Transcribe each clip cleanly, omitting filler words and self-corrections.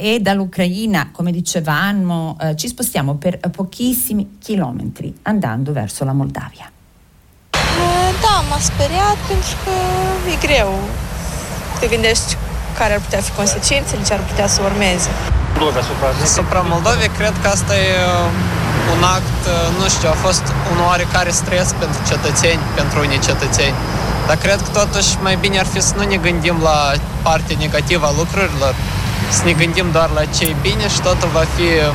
e dall'Ucraina, come dicevamo, ci spostiamo per pochissimi chilometri andando verso la Moldavia. M-a speriat pentru că e greu. Te gândești care ar putea fi consecințele, ce ar putea să urmeze. Asupra Moldovei, cred că asta e un act, nu știu, a fost un oarecare stres pentru cetățeni, pentru unii cetățeni. Dar cred că totuși mai bine ar fi să nu ne gândim la partea negativă a lucrurilor.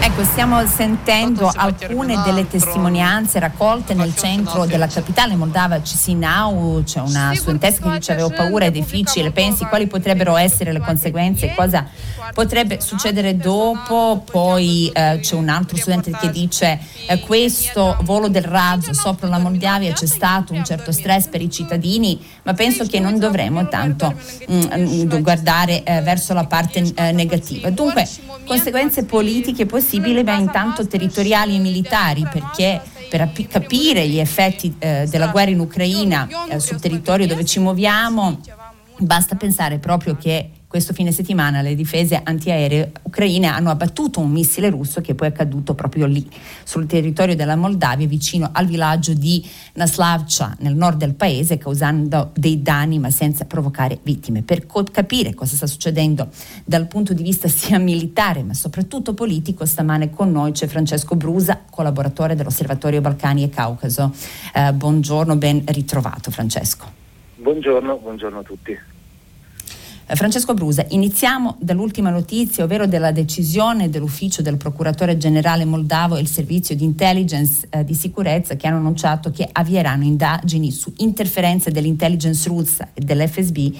Ecco, stiamo sentendo alcune delle testimonianze raccolte nel centro della capitale moldava, Chisinau. C'è una studentessa che dice: avevo paura, è difficile, pensi quali potrebbero essere le conseguenze, cosa potrebbe succedere dopo. Poi c'è un altro studente che dice: questo volo del razzo sopra la Moldavia, c'è stato un certo stress per i cittadini, ma penso che non dovremmo tanto guardare verso la parte negativa. Dunque, conseguenze politiche possibili, ma intanto territoriali e militari, perché per capire gli effetti della guerra in Ucraina sul territorio dove ci muoviamo, basta pensare proprio che questo fine settimana le difese antiaeree ucraine hanno abbattuto un missile russo che poi è caduto proprio lì, sul territorio della Moldavia, vicino al villaggio di Naslavcha, nel nord del paese, causando dei danni ma senza provocare vittime. Per capire cosa sta succedendo dal punto di vista sia militare ma soprattutto politico, stamane con noi c'è Francesco Brusa, collaboratore dell'Osservatorio Balcani e Caucaso. Buongiorno, ben ritrovato Francesco. Buongiorno a tutti. Francesco Brusa, iniziamo dall'ultima notizia, ovvero della decisione dell'ufficio del procuratore generale moldavo e il servizio di intelligence di sicurezza, che hanno annunciato che avvieranno indagini su interferenze dell'intelligence russa e dell'FSB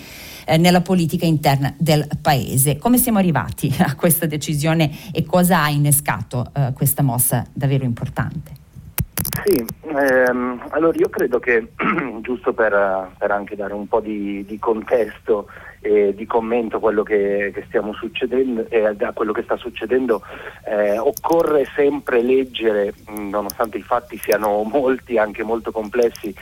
nella politica interna del paese. Come siamo arrivati a questa decisione e cosa ha innescato questa mossa davvero importante? Sì, allora io credo che, giusto per anche dare un po' di contesto e di commento a quello che sta succedendo, occorre sempre leggere, nonostante i fatti siano molti, anche molto complessi,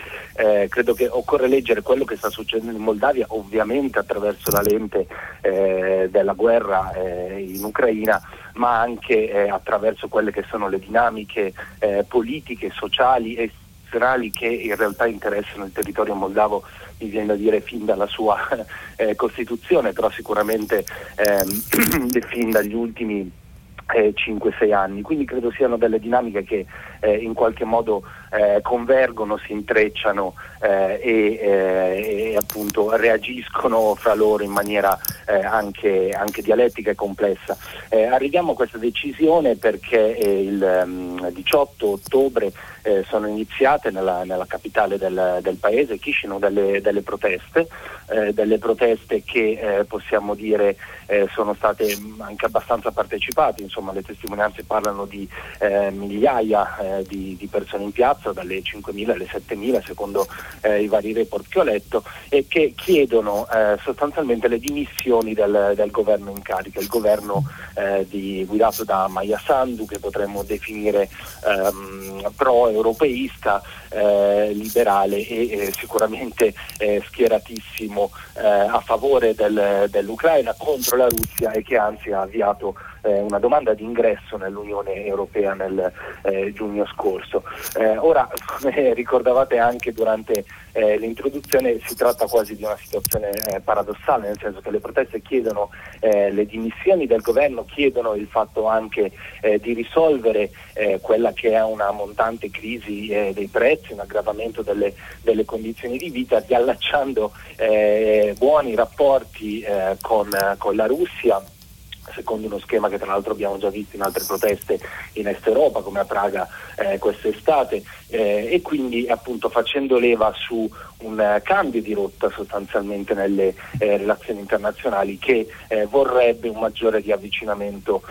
credo che occorre leggere quello che sta succedendo in Moldavia, ovviamente attraverso la lente della guerra in Ucraina, ma anche attraverso quelle che sono le dinamiche politiche, sociali e che in realtà interessano il territorio moldavo, mi viene da dire, fin dalla sua costituzione, però sicuramente fin dagli ultimi 5-6 anni. Quindi credo siano delle dinamiche che in qualche modo convergono, si intrecciano e appunto reagiscono fra loro in maniera anche dialettica e complessa. Arriviamo a questa decisione perché il 18 ottobre sono iniziate nella capitale del paese, Chisinau, delle proteste, che possiamo dire sono state anche abbastanza partecipate. Insomma, le testimonianze parlano di migliaia di persone in piazza, dalle 5.000 alle 7.000 secondo i vari report che ho letto, e che chiedono sostanzialmente le dimissioni del governo in carica, il governo guidato da Maya Sandu, che potremmo definire pro-europeista, liberale e sicuramente schieratissimo a favore dell'Ucraina contro la Russia, e che anzi ha avviato una domanda di ingresso nell'Unione Europea nel giugno scorso. Ora, come ricordavate anche durante l'introduzione, si tratta quasi di una situazione paradossale, nel senso che le proteste chiedono le dimissioni del governo, chiedono il fatto anche di risolvere quella che è una montante crisi dei prezzi, un aggravamento delle condizioni di vita, riallacciando buoni rapporti con la Russia, secondo uno schema che tra l'altro abbiamo già visto in altre proteste in Est Europa, come a Praga quest'estate, e quindi appunto facendo leva su un cambio di rotta sostanzialmente nelle relazioni internazionali, che vorrebbe un maggiore riavvicinamento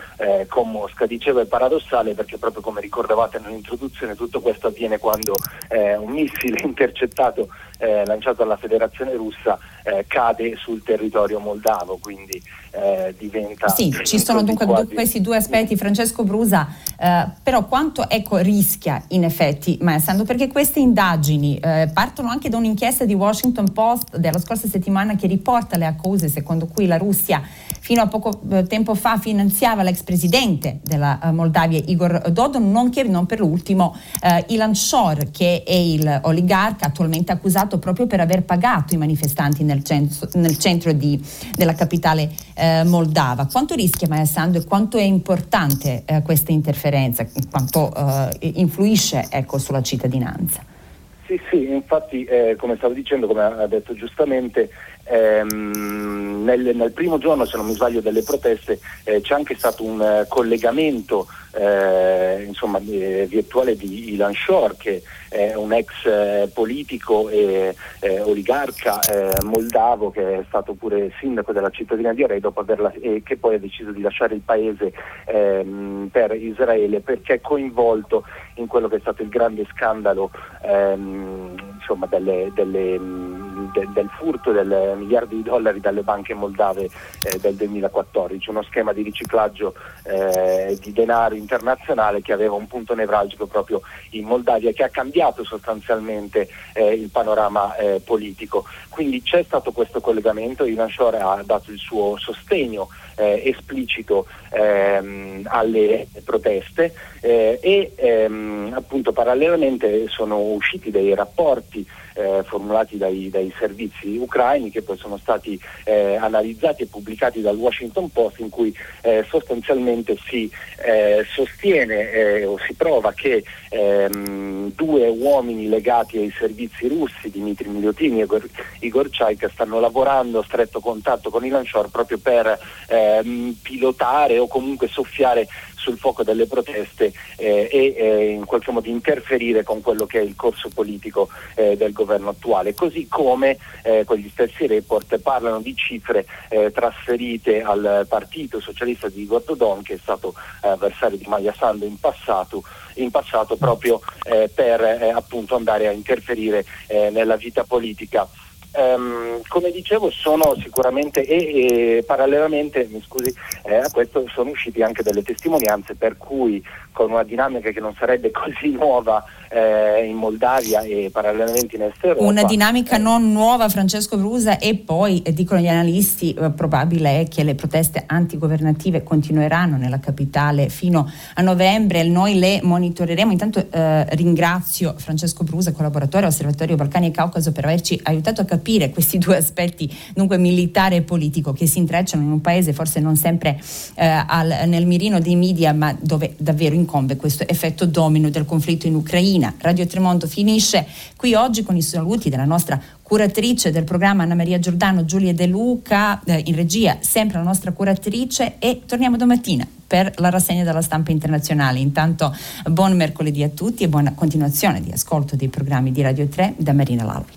con Mosca. Dicevo, è paradossale perché, proprio come ricordavate nell'introduzione, tutto questo avviene quando un missile intercettato lanciato alla Federazione Russa cade sul territorio moldavo, quindi diventa... Sì, ci sono dunque questi due aspetti, Francesco Brusa, però quanto rischia in effetti Maya Sandu? Perché queste indagini partono anche da un'inchiesta un'inchiesta di Washington Post della scorsa settimana che riporta le accuse secondo cui la Russia fino a poco tempo fa finanziava l'ex presidente della Moldavia Igor Dodon, nonché non per l'ultimo Ilan Shor, che è il oligarca attualmente accusato proprio per aver pagato i manifestanti nel centro della capitale moldava. Quanto rischia Maya Sandu e quanto è importante questa interferenza, quanto influisce sulla cittadinanza? Sì, infatti come stavo dicendo, come ha detto giustamente, nel primo giorno, se non mi sbaglio, delle proteste c'è anche stato un collegamento virtuale di Ilan Shor, che è un ex politico e oligarca moldavo, che è stato pure sindaco della cittadina di Rei che poi ha deciso di lasciare il paese per Israele, perché è coinvolto in quello che è stato il grande scandalo del furto del miliardi di dollari dalle banche moldave del 2014, uno schema di riciclaggio di denaro internazionale che aveva un punto nevralgico proprio in Moldavia, che ha cambiato sostanzialmente il panorama politico. Quindi c'è stato questo collegamento. Ilan Shor ha dato il suo sostegno esplicito alle proteste appunto parallelamente sono usciti dei rapporti formulati dai servizi ucraini, che poi sono stati analizzati e pubblicati dal Washington Post, in cui sostanzialmente si sostiene o si prova che due uomini legati ai servizi russi, Dimitri Milotini e Igor Chaika, stanno lavorando a stretto contatto con Ilan Shor proprio per pilotare o comunque soffiare sul fuoco delle proteste in qualche modo interferire con quello che è il corso politico del governo attuale, così come quegli stessi report parlano di cifre trasferite al partito socialista di Igor Dodon, che è stato avversario di Maya Sandu in passato proprio per appunto andare a interferire nella vita politica. Come dicevo, sono sicuramente parallelamente, a questo sono usciti anche delle testimonianze per cui, con una dinamica che non sarebbe così nuova in Moldavia e parallelamente in Est Europa, una dinamica non nuova, Francesco Brusa, e poi dicono gli analisti probabile è che le proteste antigovernative continueranno nella capitale fino a novembre. Noi le monitoreremo. Intanto ringrazio Francesco Brusa, collaboratore Osservatorio Balcani e Caucaso, per averci aiutato a capire questi due aspetti, dunque militare e politico, che si intrecciano in un paese forse non sempre nel mirino dei media, ma dove davvero incombe questo effetto domino del conflitto in Ucraina. Radio Tremondo finisce qui oggi con i saluti della nostra curatrice del programma Anna Maria Giordano, Giulia De Luca, in regia sempre la nostra curatrice, e torniamo domattina per la rassegna della stampa internazionale. Intanto buon mercoledì a tutti e buona continuazione di ascolto dei programmi di Radio 3 da Marina Lalvi.